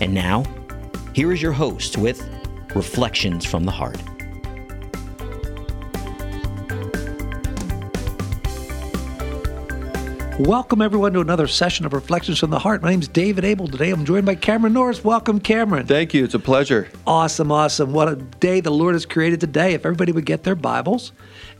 And now, here is your host with Reflections from the Heart. Welcome everyone to another session of Reflections from the Heart. My name is David Abel. Today I'm joined by Cameron Norris. Welcome, Cameron. Thank you. It's a pleasure. Awesome. What a day the Lord has created today. If everybody would get their Bibles,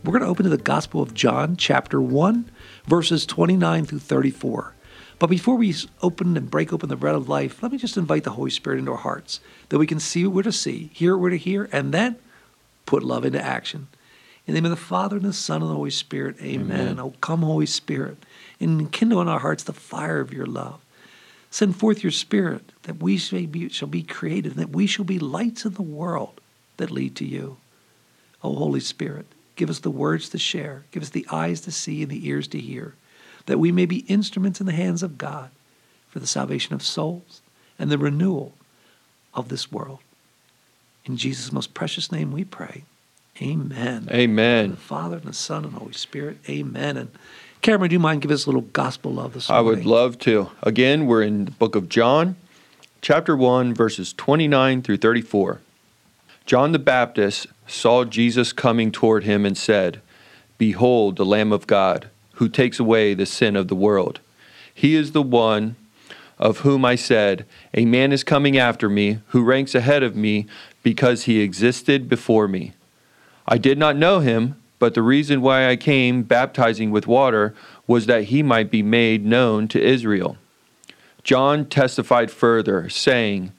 we're going to open to the Gospel of John, chapter 1, verses 29 through 34. But before we open and break open the bread of life, let me just invite the Holy Spirit into our hearts, that we can see what we're to see, hear what we're to hear, and then put love into action. In the name of the Father, and the Son, and the Holy Spirit, amen. Oh, come, Holy Spirit, and enkindle in our hearts the fire of your love. Send forth your Spirit, that we shall be created, and that we shall be lights in the world that lead to you. Oh, Holy Spirit, give us the words to share. Give us the eyes to see and the ears to hear, that we may be instruments in the hands of God for the salvation of souls and the renewal of this world. In Jesus' most precious name we pray. Amen. Amen. The Father, and the Son, and the Holy Spirit. Amen. And Cameron, do you mind giving us a little gospel love this morning? I would love to. Again, we're in the book of John, chapter 1, verses 29 through 34. John the Baptist saw Jesus coming toward him and said, "Behold, the Lamb of God, who takes away the sin of the world. He is the one of whom I said, 'A man is coming after me, who ranks ahead of me, because he existed before me.' I did not know him, but the reason why I came baptizing with water was that he might be made known to Israel." John testified further, saying,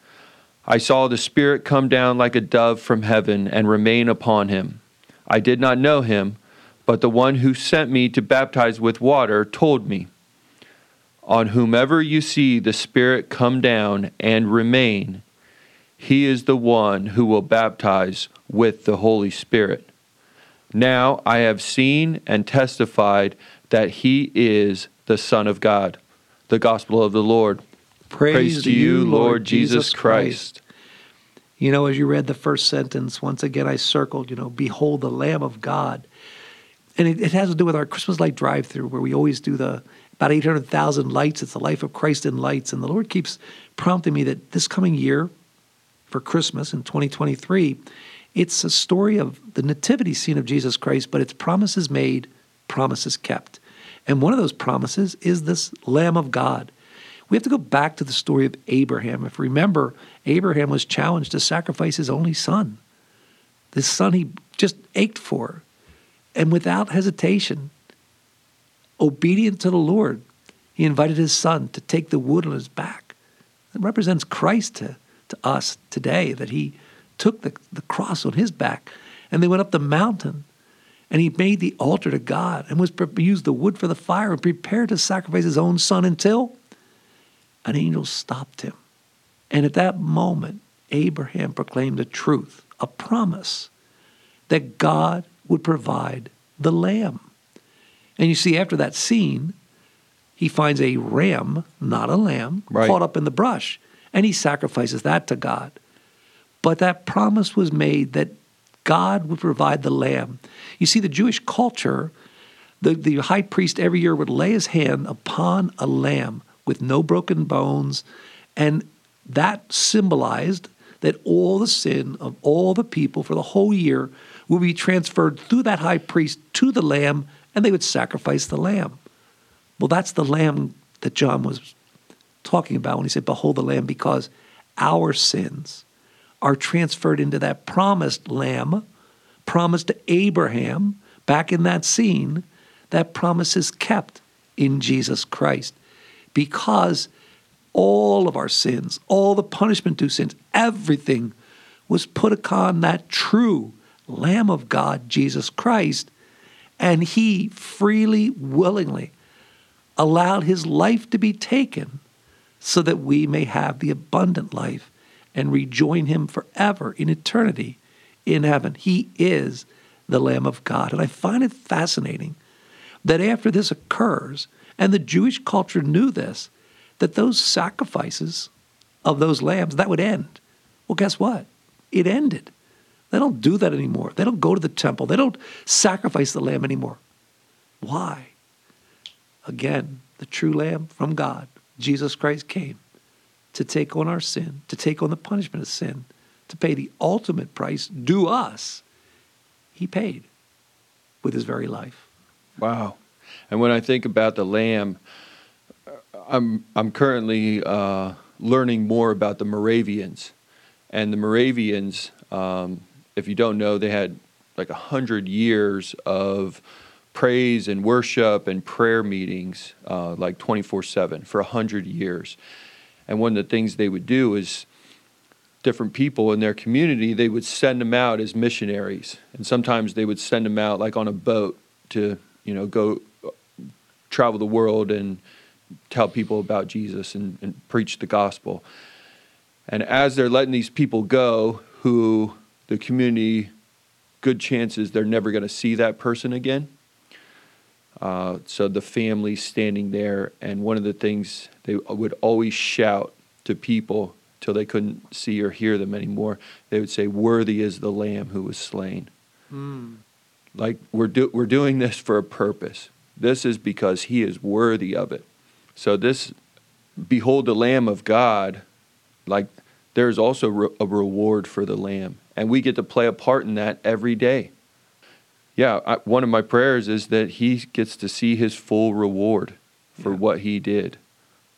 "I saw the Spirit come down like a dove from heaven and remain upon him. I did not know him, but the one who sent me to baptize with water told me, 'On whomever you see the Spirit come down and remain, he is the one who will baptize with the Holy Spirit.' Now I have seen and testified that he is the Son of God." The Gospel of the Lord. Praise to you, Lord Jesus Christ. You know, as you read the first sentence, once again I circled, behold the Lamb of God. And it has to do with our Christmas light drive-through, where we always do the about 800,000 lights. It's the life of Christ in lights. And the Lord keeps prompting me that this coming year for Christmas in 2023, it's a story of the nativity scene of Jesus Christ, but it's promises made, promises kept. And one of those promises is this Lamb of God. We have to go back to the story of Abraham. If you remember, Abraham was challenged to sacrifice his only son, this son he just ached for. And without hesitation, obedient to the Lord, he invited his son to take the wood on his back. It represents Christ to us today, that he took the cross on his back. And they went up the mountain, and he made the altar to God and used the wood for the fire and prepared to sacrifice his own son until an angel stopped him. And at that moment, Abraham proclaimed a truth, a promise, that God would provide the lamb. And you see, after that scene, he finds a ram, not a lamb, right, caught up in the brush, and he sacrifices that to God. But that promise was made that God would provide the lamb. You see, the Jewish culture, the high priest every year would lay his hand upon a lamb with no broken bones, and that symbolized that all the sin of all the people for the whole year would be transferred through that high priest to the lamb, and they would sacrifice the lamb. Well, that's the lamb that John was talking about when he said, "Behold the lamb," because our sins are transferred into that promised lamb, promised to Abraham back in that scene. That promise is kept in Jesus Christ, because all of our sins, all the punishment due sins, everything was put upon that true Lamb of God, Jesus Christ, and he freely, willingly allowed his life to be taken so that we may have the abundant life and rejoin him forever in eternity in heaven. He is the Lamb of God. And I find it fascinating that after this occurs, and the Jewish culture knew this, that those sacrifices of those lambs, that would end. Well, guess what? It ended. They don't do that anymore. They don't go to the temple. They don't sacrifice the lamb anymore. Why? Again, the true lamb from God, Jesus Christ, came to take on our sin, to take on the punishment of sin, to pay the ultimate price due us. He paid with his very life. Wow. And when I think about the lamb, I'm currently learning more about the Moravians. And the Moravians, if you don't know, they had like 100 years of praise and worship and prayer meetings, like 24/7 for 100 years. And one of the things they would do is different people in their community, they would send them out as missionaries. And sometimes they would send them out like on a boat to, go travel the world and tell people about Jesus and preach the gospel. And as they're letting these people go, who the community, good chances they're never going to see that person again. So the family standing there, and one of the things they would always shout to people till they couldn't see or hear them anymore, they would say, "Worthy is the Lamb who was slain." Mm. Like we're doing this for a purpose. This is because he is worthy of it. So this, behold the Lamb of God, like there's also a reward for the Lamb, and we get to play a part in that every day. Yeah, one of my prayers is that he gets to see his full reward for what he did.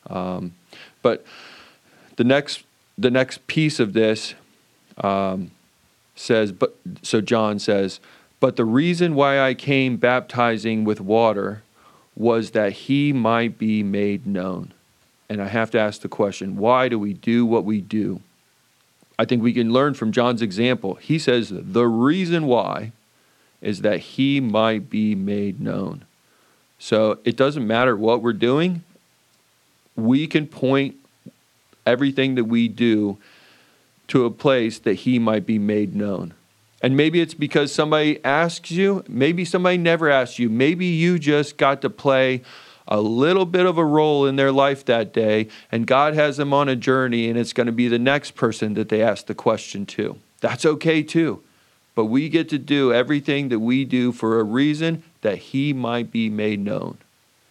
But the next piece of this says, but so John says, "But the reason why I came baptizing with water was that he might be made known." And I have to ask the question, why do we do what we do? I think we can learn from John's example. He says, the reason why is that he might be made known. So it doesn't matter what we're doing. We can point everything that we do to a place that he might be made known. And maybe it's because somebody asks you. Maybe somebody never asks you. Maybe you just got to play a little bit of a role in their life that day, and God has them on a journey, and it's going to be the next person that they ask the question to. That's okay too. But we get to do everything that we do for a reason, that he might be made known.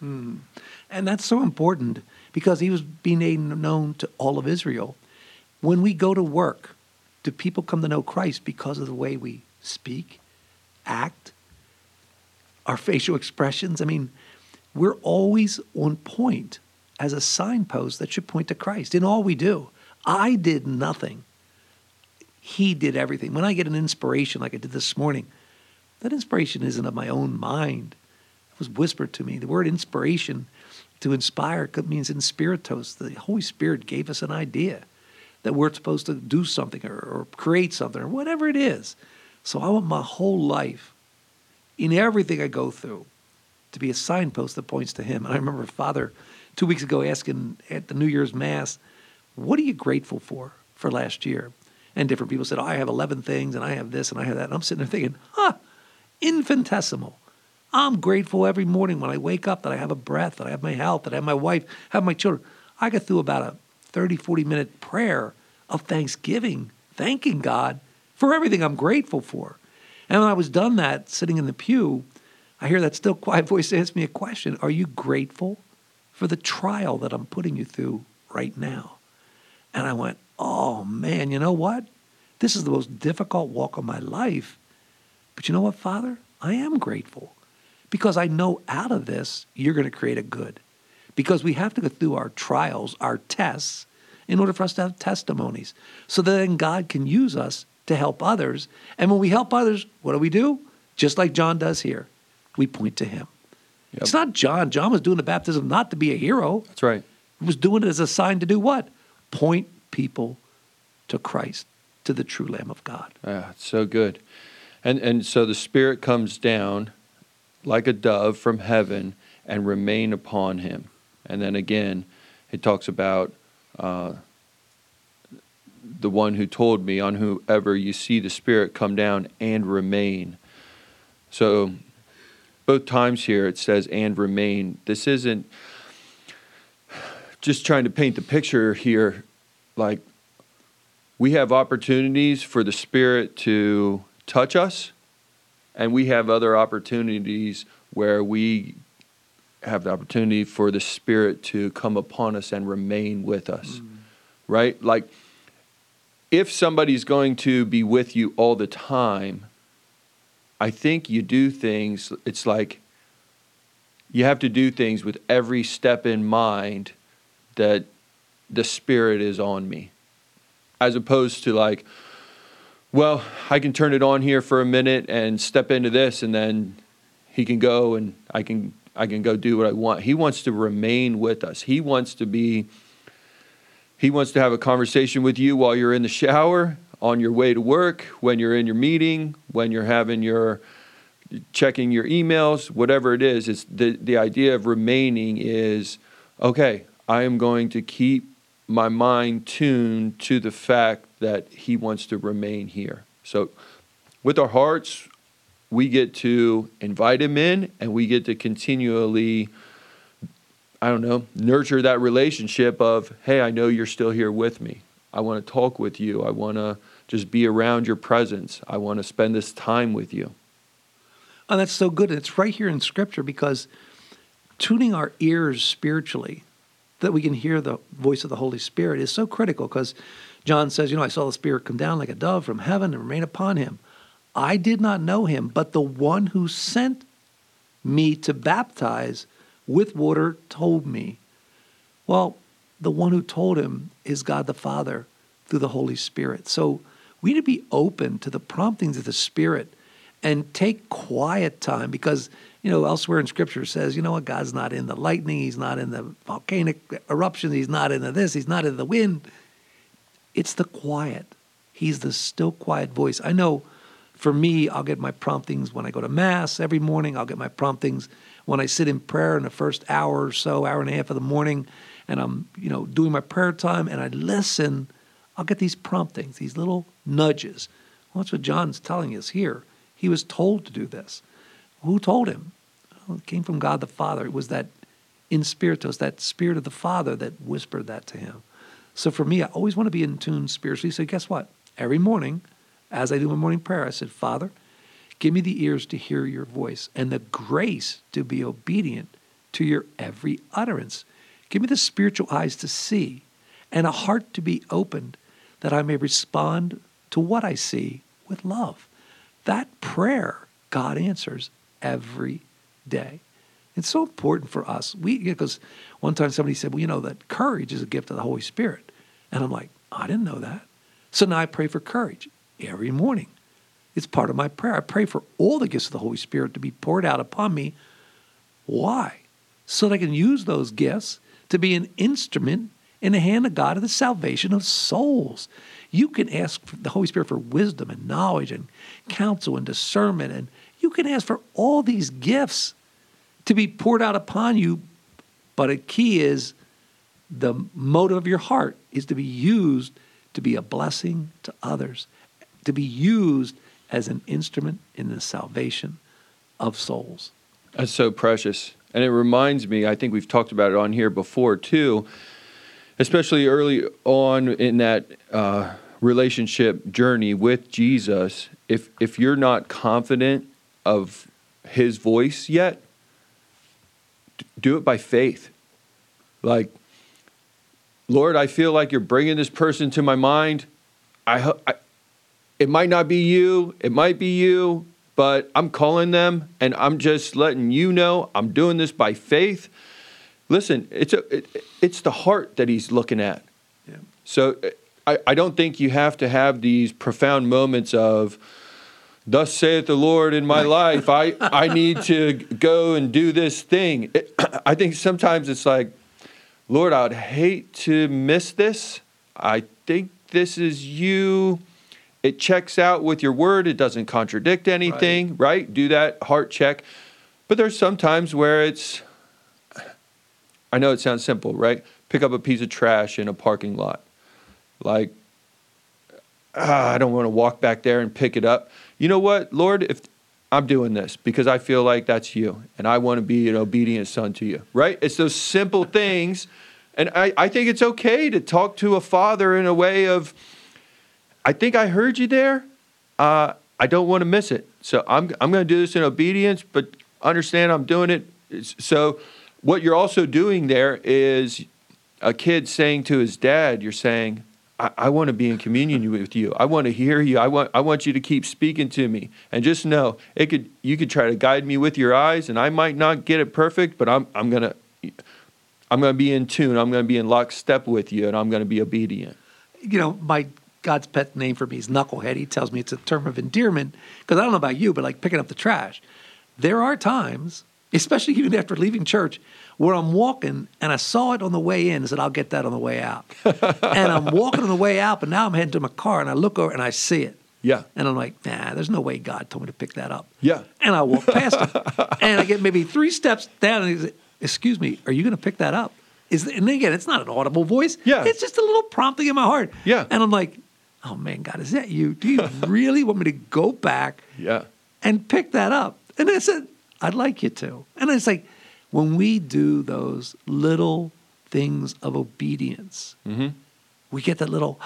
Mm. And that's so important, because he was being made known to all of Israel. When we go to work, do people come to know Christ because of the way we speak, act, our facial expressions? I mean, we're always on point as a signpost that should point to Christ in all we do. I did nothing. He did everything. When I get an inspiration like I did this morning, that inspiration isn't of my own mind. It was whispered to me. The word inspiration, to inspire, means inspiritus. The Holy Spirit gave us an idea that we're supposed to do something or create something or whatever it is. So I want my whole life, in everything I go through, to be a signpost that points to him. And I remember Father 2 weeks ago asking at the New Year's Mass, what are you grateful for last year? And different people said, I have 11 things, and I have this, and I have that. And I'm sitting there thinking, infinitesimal. I'm grateful every morning when I wake up that I have a breath, that I have my health, that I have my wife, have my children. I got through about a 30, 40-minute prayer of thanksgiving, thanking God for everything I'm grateful for. And when I was done that, sitting in the pew, I hear that still quiet voice ask me a question. Are you grateful for the trial that I'm putting you through right now? And I went, oh, man, you know what? This is the most difficult walk of my life. But you know what, Father? I am grateful, because I know out of this, you're going to create a good. Because we have to go through our trials, our tests, in order for us to have testimonies, so that then God can use us to help others. And when we help others, what do? Just like John does here, we point to him. Yep. It's not John. John was doing the baptism not to be a hero. That's right. He was doing it as a sign to do what? Point people to Christ, to the true Lamb of God. Yeah, it's so good. And so the Spirit comes down like a dove from heaven and remain upon him. And then again, it talks about the one who told me, on whoever you see the Spirit come down and remain. So both times here it says and remain. This isn't just trying to paint the picture here, like we have opportunities for the Spirit to touch us, and we have other opportunities where we have the opportunity for the Spirit to come upon us and remain with us, right? Like, if somebody's going to be with you all the time, I think you do things, it's like you have to do things with every step in mind that the Spirit is on me, as opposed to like, well, I can turn it on here for a minute and step into this, and then he can go and I can go do what I want. He wants to remain with us. He wants to have a conversation with you while you're in the shower, on your way to work, when you're in your meeting, when you're having your, checking your emails, whatever it is. It's the idea of remaining is, okay, I am going to keep my mind tuned to the fact that he wants to remain here. So with our hearts, we get to invite him in, and we get to continually, I don't know, nurture that relationship of, hey, I know you're still here with me. I want to talk with you. I want to just be around your presence. I want to spend this time with you. Oh, that's so good. It's right here in Scripture, because tuning our ears spiritually that we can hear the voice of the Holy Spirit is so critical, because John says, you know, I saw the Spirit come down like a dove from heaven and remain upon him. I did not know him, but the one who sent me to baptize with water told me. Well, the one who told him is God the Father through the Holy Spirit. So we need to be open to the promptings of the Spirit and take quiet time, because, you know, elsewhere in Scripture says, you know what, God's not in the lightning, he's not in the volcanic eruptions, he's not in the this, he's not in the wind. It's the quiet. He's the still quiet voice. I know for me, I'll get my promptings when I go to Mass every morning. I'll get my promptings when I sit in prayer in the first hour or so, hour and a half of the morning, and I'm, you know, doing my prayer time and I listen. I'll get these promptings, these little nudges. Well, that's what John's telling us here. He was told to do this. Who told him? Well, it came from God the Father. It was that in spiritus, that Spirit of the Father that whispered that to him. So for me, I always want to be in tune spiritually. So guess what? Every morning, as I do my morning prayer, I said, Father, give me the ears to hear your voice and the grace to be obedient to your every utterance. Give me the spiritual eyes to see and a heart to be opened, that I may respond to what I see with love. That prayer God answers every day. It's so important for us. Because one time somebody said, well, you know, that courage is a gift of the Holy Spirit. And I'm like, I didn't know that. So now I pray for courage every morning. It's part of my prayer. I pray for all the gifts of the Holy Spirit to be poured out upon me. Why? So that I can use those gifts to be an instrument in the hand of God of the salvation of souls. You can ask the Holy Spirit for wisdom and knowledge and counsel and discernment, and you can ask for all these gifts to be poured out upon you, but a key is the motive of your heart is to be used to be a blessing to others, to be used as an instrument in the salvation of souls. That's so precious. And it reminds me, I think we've talked about it on here before too, especially early on in that relationship journey with Jesus, if you're not confident of his voice yet, do it by faith. Like, Lord, I feel like you're bringing this person to my mind. It might not be you, it might be you, but I'm calling them, and I'm just letting you know I'm doing this by faith. Listen, it's the heart that he's looking at. Yeah. So I don't think you have to have these profound moments of, thus saith the Lord in my life, I need to go and do this thing. I think sometimes it's like, Lord, I'd hate to miss this. I think this is you. It checks out with your word. It doesn't contradict anything, right? Do that heart check. But there's some times where it's, I know it sounds simple, right? pick up a piece of trash in a parking lot. Like, I don't want to walk back there and pick it up. You know what, Lord, if I'm doing this because I feel like that's you and I want to be an obedient son to you, right? It's those simple things. And I think it's okay to talk to a father in a way of, I think I heard you there. I don't want to miss it. So I'm going to do this in obedience, but understand I'm doing it. So what you're also doing there is a kid saying to his dad, you're saying, I want to be in communion with you. I want to hear you. I want you to keep speaking to me. And just know, you could try to guide me with your eyes, and I might not get it perfect, but I'm going to be in tune. I'm going to be in lockstep with you, and I'm going to be obedient. You know, God's pet name for me is knucklehead. He tells me it's a term of endearment because I don't know about you, but like picking up the trash. There are times, especially even after leaving church, where I'm walking and I saw it on the way in and said, I'll get that on the way out. And I'm walking on the way out, but now I'm heading to my car and I look over and I see it. Yeah. And I'm like, nah, there's no way God told me to pick that up. Yeah. And I walk past it. And I get maybe 3 steps down and he said, excuse me, are you going to pick that up? And again, it's not an audible voice. Yeah. It's just a little prompting in my heart. Yeah. And I'm like, oh man, God, is that you? Do you really want me to go back and pick that up? And I said, I'd like you to. And it's like, when we do those little things of obedience, we get that little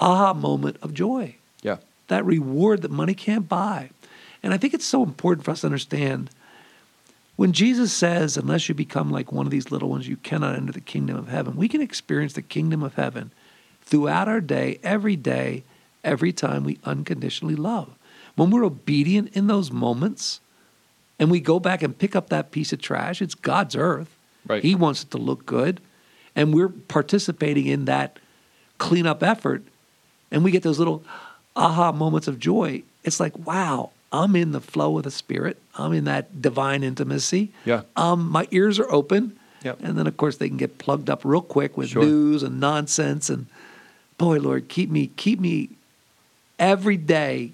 aha moment of joy. Yeah. That reward that money can't buy. And I think it's so important for us to understand when Jesus says, unless you become like one of these little ones, you cannot enter the kingdom of heaven. We can experience the kingdom of heaven throughout our day, every time we unconditionally love. When we're obedient in those moments and we go back and pick up that piece of trash, it's God's earth. Right. He wants it to look good. And we're participating in that cleanup effort. And we get those little aha moments of joy. It's like, wow, I'm in the flow of the Spirit. I'm in that divine intimacy. Yeah. My ears are open. Yep. And then, of course, they can get plugged up real quick with news and nonsense. And boy, Lord, keep me every day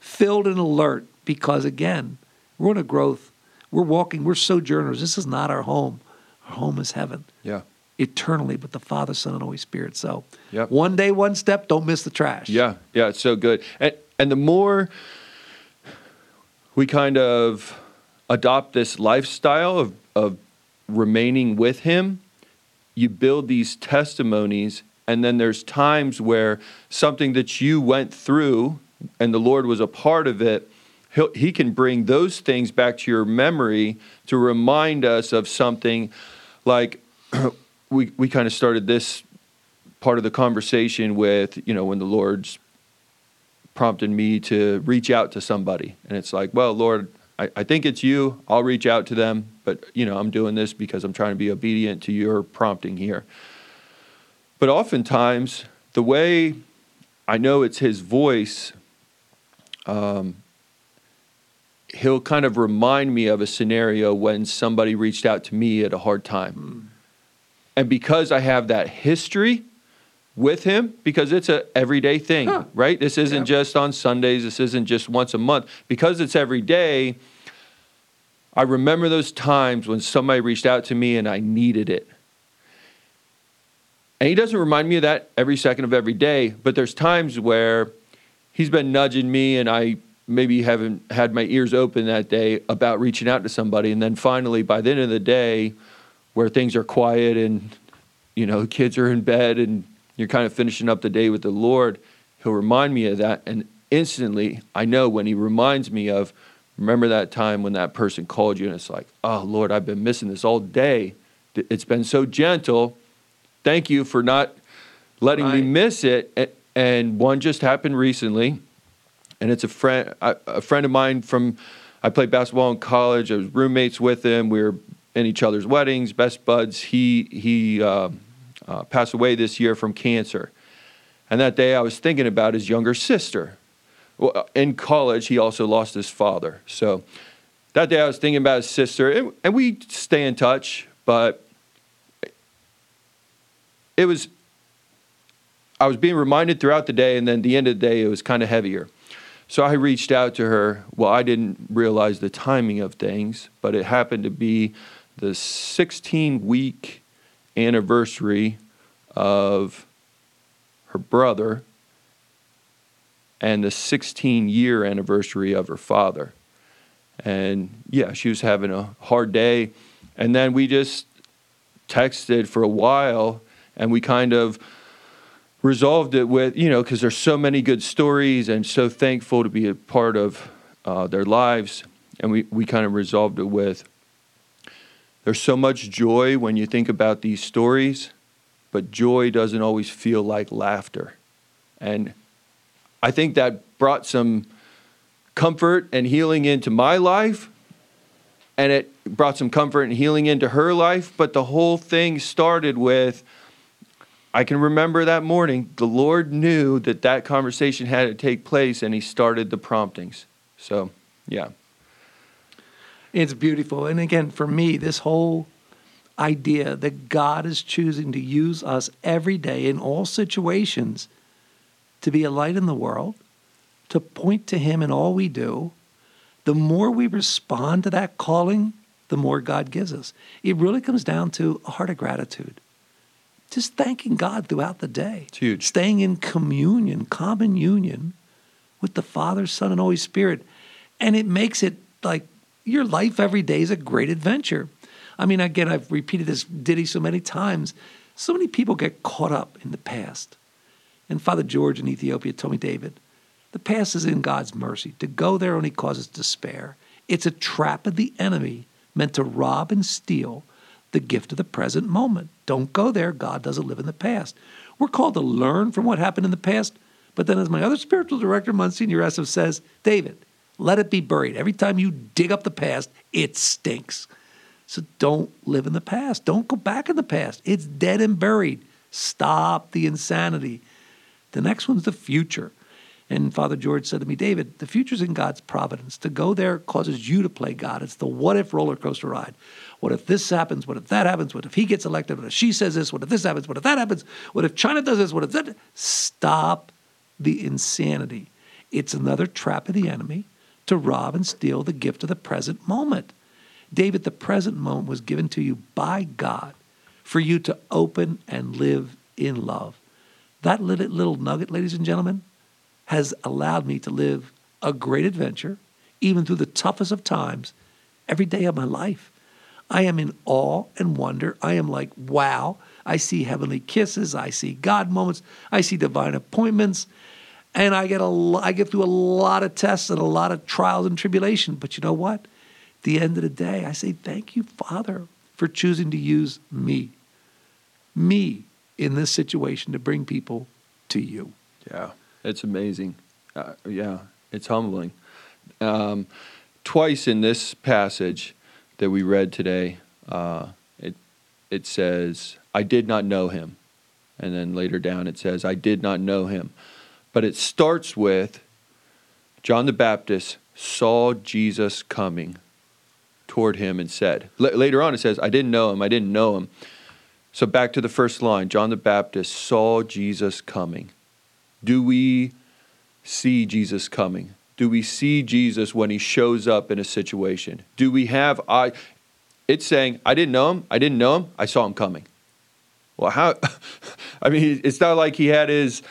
filled and alert because, again, we're on a growth. We're walking. We're sojourners. This is not our home. Our home is heaven. Yeah. Eternally, but the Father, Son, and Holy Spirit. So one day, one step, don't miss the trash. Yeah. Yeah, it's so good. And the more we kind of adopt this lifestyle of remaining with Him, you build these testimonies, and then there's times where something that you went through and the Lord was a part of it, He can bring those things back to your memory to remind us of something. Like we kind of started this part of the conversation with, you know, when the Lord's prompted me to reach out to somebody. And it's like, well, Lord, I think it's you. I'll reach out to them. But, you know, I'm doing this because I'm trying to be obedient to your prompting here. But oftentimes, the way I know it's His voice, He'll kind of remind me of a scenario when somebody reached out to me at a hard time. And because I have that history with Him, because it's an everyday thing, right? This isn't just on Sundays. This isn't just once a month. Because it's every day, I remember those times when somebody reached out to me and I needed it. And He doesn't remind me of that every second of every day, but there's times where He's been nudging me and I maybe haven't had my ears open that day about reaching out to somebody. And then finally, by the end of the day, where things are quiet and, you know, kids are in bed and you're kind of finishing up the day with the Lord, He'll remind me of that. And instantly, I know when He reminds me of, remember that time when that person called you, and it's like, oh, Lord, I've been missing this all day. It's been so gentle. Thank you for not letting me miss it. And one just happened recently, and it's a friend of mine from, I played basketball in college. I was roommates with him. We were in each other's weddings, best buds. He passed away this year from cancer. And that day I was thinking about his younger sister. Well, in college, he also lost his father. So that day I was thinking about his sister, and we stay in touch, but it was, I was being reminded throughout the day, and then at the end of the day, it was kind of heavier. So I reached out to her. Well, I didn't realize the timing of things, but it happened to be the 16-week anniversary of her brother and the 16-year anniversary of her father. And yeah, she was having a hard day. And then we just texted for a while, and we kind of resolved it with, you know, because there's so many good stories and so thankful to be a part of their lives. And we kind of resolved it with, there's so much joy when you think about these stories, but joy doesn't always feel like laughter. And I think that brought some comfort and healing into my life, and it brought some comfort and healing into her life. But the whole thing started with, I can remember that morning, the Lord knew that that conversation had to take place, and he started the promptings. So, yeah. It's beautiful. And again, for me, this whole idea that God is choosing to use us every day in all situations to be a light in the world, to point to him in all we do, the more we respond to that calling, the more God gives us. It really comes down to a heart of gratitude. Just thanking God throughout the day. It's huge. Staying in communion, common union with the Father, Son, and Holy Spirit. And it makes it like your life every day is a great adventure. I mean, again, I've repeated this ditty so many times. So many people get caught up in the past. And Father George in Ethiopia told me, David, the past is in God's mercy. To go there only causes despair. It's a trap of the enemy meant to rob and steal the gift of the present moment. Don't go there. God doesn't live in the past. We're called to learn from what happened in the past. But then as my other spiritual director, Monsignor Esso, says, David, let it be buried. Every time you dig up the past, it stinks. So don't live in the past. Don't go back in the past. It's dead and buried. Stop the insanity. The next one's the future. And Father George said to me, David, the future's in God's providence. To go there causes you to play God. It's the what-if roller coaster ride. What if this happens? What if that happens? What if he gets elected? What if she says this? What if this happens? What if that happens? What if China does this? What if that? Stop the insanity. It's another trap of the enemy to rob and steal the gift of the present moment. David, the present moment was given to you by God for you to open and live in love. That little nugget, ladies and gentlemen, has allowed me to live a great adventure, even through the toughest of times, every day of my life. I am in awe and wonder. I am like, wow, I see heavenly kisses. I see God moments. I see divine appointments. And I get through a lot of tests and a lot of trials and tribulation. But you know what? At the end of the day, I say, thank you, Father, for choosing to use me in this situation to bring people to you. Yeah, it's amazing. Yeah, it's humbling. Twice in this passage that we read today, it says, I did not know him. And then later down it says, I did not know him. But it starts with, John the Baptist saw Jesus coming toward him and said, later on it says, I didn't know him. So back to the first line, John the Baptist saw Jesus coming. Do we see Jesus coming? Do we see Jesus when he shows up in a situation? Do we have, it's saying, I didn't know him, I saw him coming. Well, how, I mean, it's not like he had his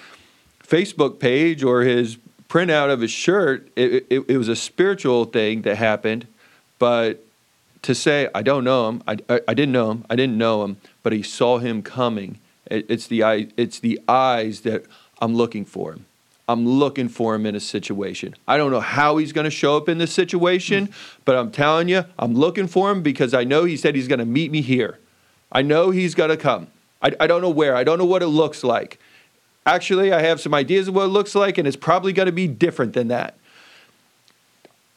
Facebook page or his printout of his shirt. It was a spiritual thing that happened, but to say, I didn't know him, but he saw him coming. It's the eyes that I'm looking for him. I'm looking for him in a situation. I don't know how he's going to show up in this situation, but I'm telling you, I'm looking for him because I know he said he's going to meet me here. I know he's going to come. I don't know where. I don't know what it looks like. Actually, I have some ideas of what it looks like, and it's probably going to be different than that.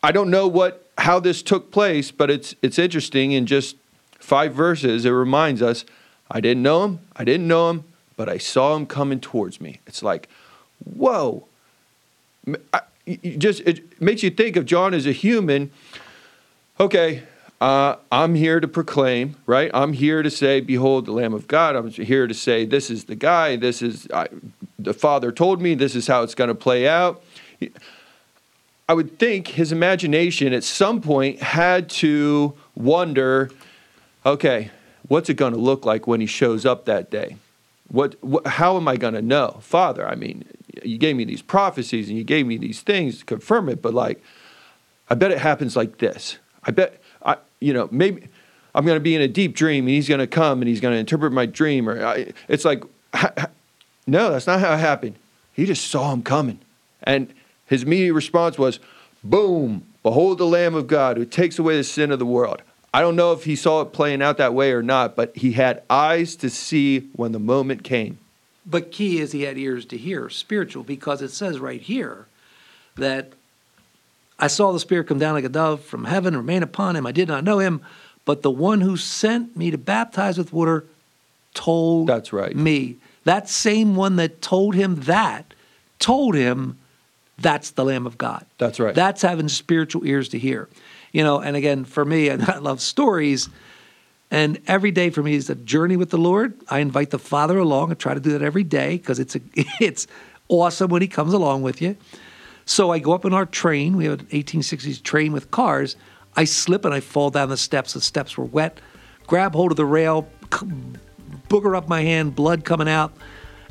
I don't know how this took place, but it's interesting. In just 5 verses, it reminds us, I didn't know him, but I saw him coming towards me. It's like, whoa. It makes you think of John as a human. Okay, I'm here to proclaim, right? I'm here to say, behold, the Lamb of God. I'm here to say, this is the guy. The Father told me this is how it's going to play out. I would think his imagination at some point had to wonder, okay, what's it going to look like when he shows up that day? How am I going to know? Father, I mean, you gave me these prophecies and you gave me these things to confirm it, but like, I bet it happens like this. I bet, maybe I'm going to be in a deep dream and he's going to come and he's going to interpret my dream. It's like, no, that's not how it happened. He just saw him coming. And his immediate response was, boom, behold the Lamb of God who takes away the sin of the world. I don't know if he saw it playing out that way or not, but he had eyes to see when the moment came. But key is he had ears to hear, spiritual, because it says right here that I saw the Spirit come down like a dove from heaven, remain upon him. I did not know him, but the one who sent me to baptize with water told That's right. me. That same one that told him that's the Lamb of God. That's right. That's having spiritual ears to hear. And again, for me, I love stories. And every day for me is a journey with the Lord. I invite the Father along. I try to do that every day because it's awesome when he comes along with you. So I go up in our train. We have an 1860s train with cars. I slip and I fall down the steps. The steps were wet. Grab hold of the rail, booger up my hand, blood coming out.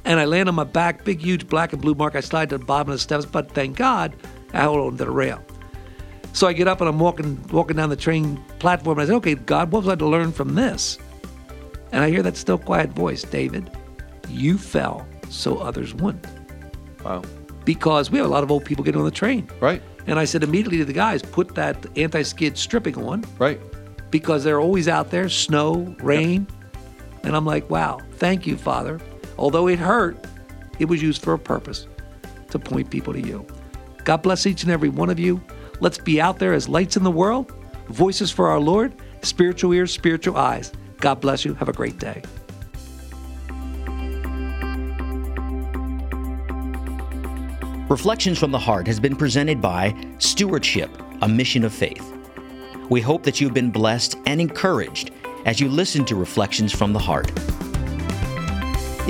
And I land on my back, big, huge black and blue mark. I slide to the bottom of the steps, but thank God I hold on to the rail. So I get up and I'm walking down the train platform and I say, okay, God, what was I to learn from this? And I hear that still quiet voice, David, you fell so others wouldn't. Wow. Because we have a lot of old people getting on the train. Right. And I said immediately to the guys, put that anti-skid stripping on. Right. Because they're always out there, snow, rain. Yep. And I'm like, wow, thank you, Father. Although it hurt, it was used for a purpose, to point people to you. God bless each and every one of you. Let's be out there as lights in the world, voices for our Lord, spiritual ears, spiritual eyes. God bless you. Have a great day. Reflections from the Heart has been presented by Stewardship, a Mission of Faith. We hope that you've been blessed and encouraged as you listen to Reflections from the Heart.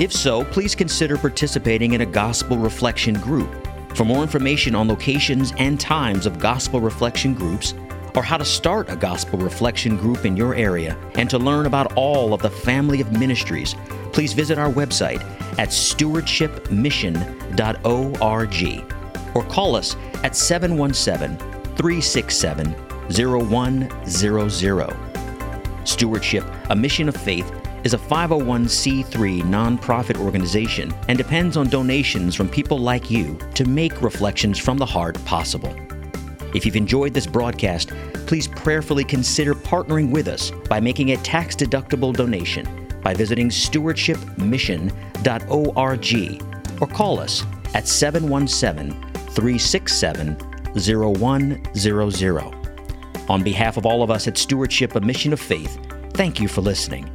If so, please consider participating in a gospel reflection group. For more information on locations and times of gospel reflection groups, or how to start a gospel reflection group in your area, and to learn about all of the family of ministries, please visit our website at stewardshipmission.org or call us at 717-367-0100. Stewardship, a Mission of Faith, is a 501c3 nonprofit organization and depends on donations from people like you to make Reflections from the Heart possible. If you've enjoyed this broadcast, please prayerfully consider partnering with us by making a tax-deductible donation by visiting stewardshipmission.org or call us at 717-367-0100. On behalf of all of us at Stewardship, a Mission of Faith, thank you for listening.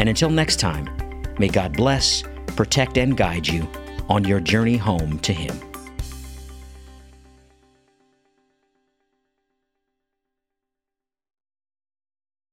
And until next time, may God bless, protect, and guide you on your journey home to Him.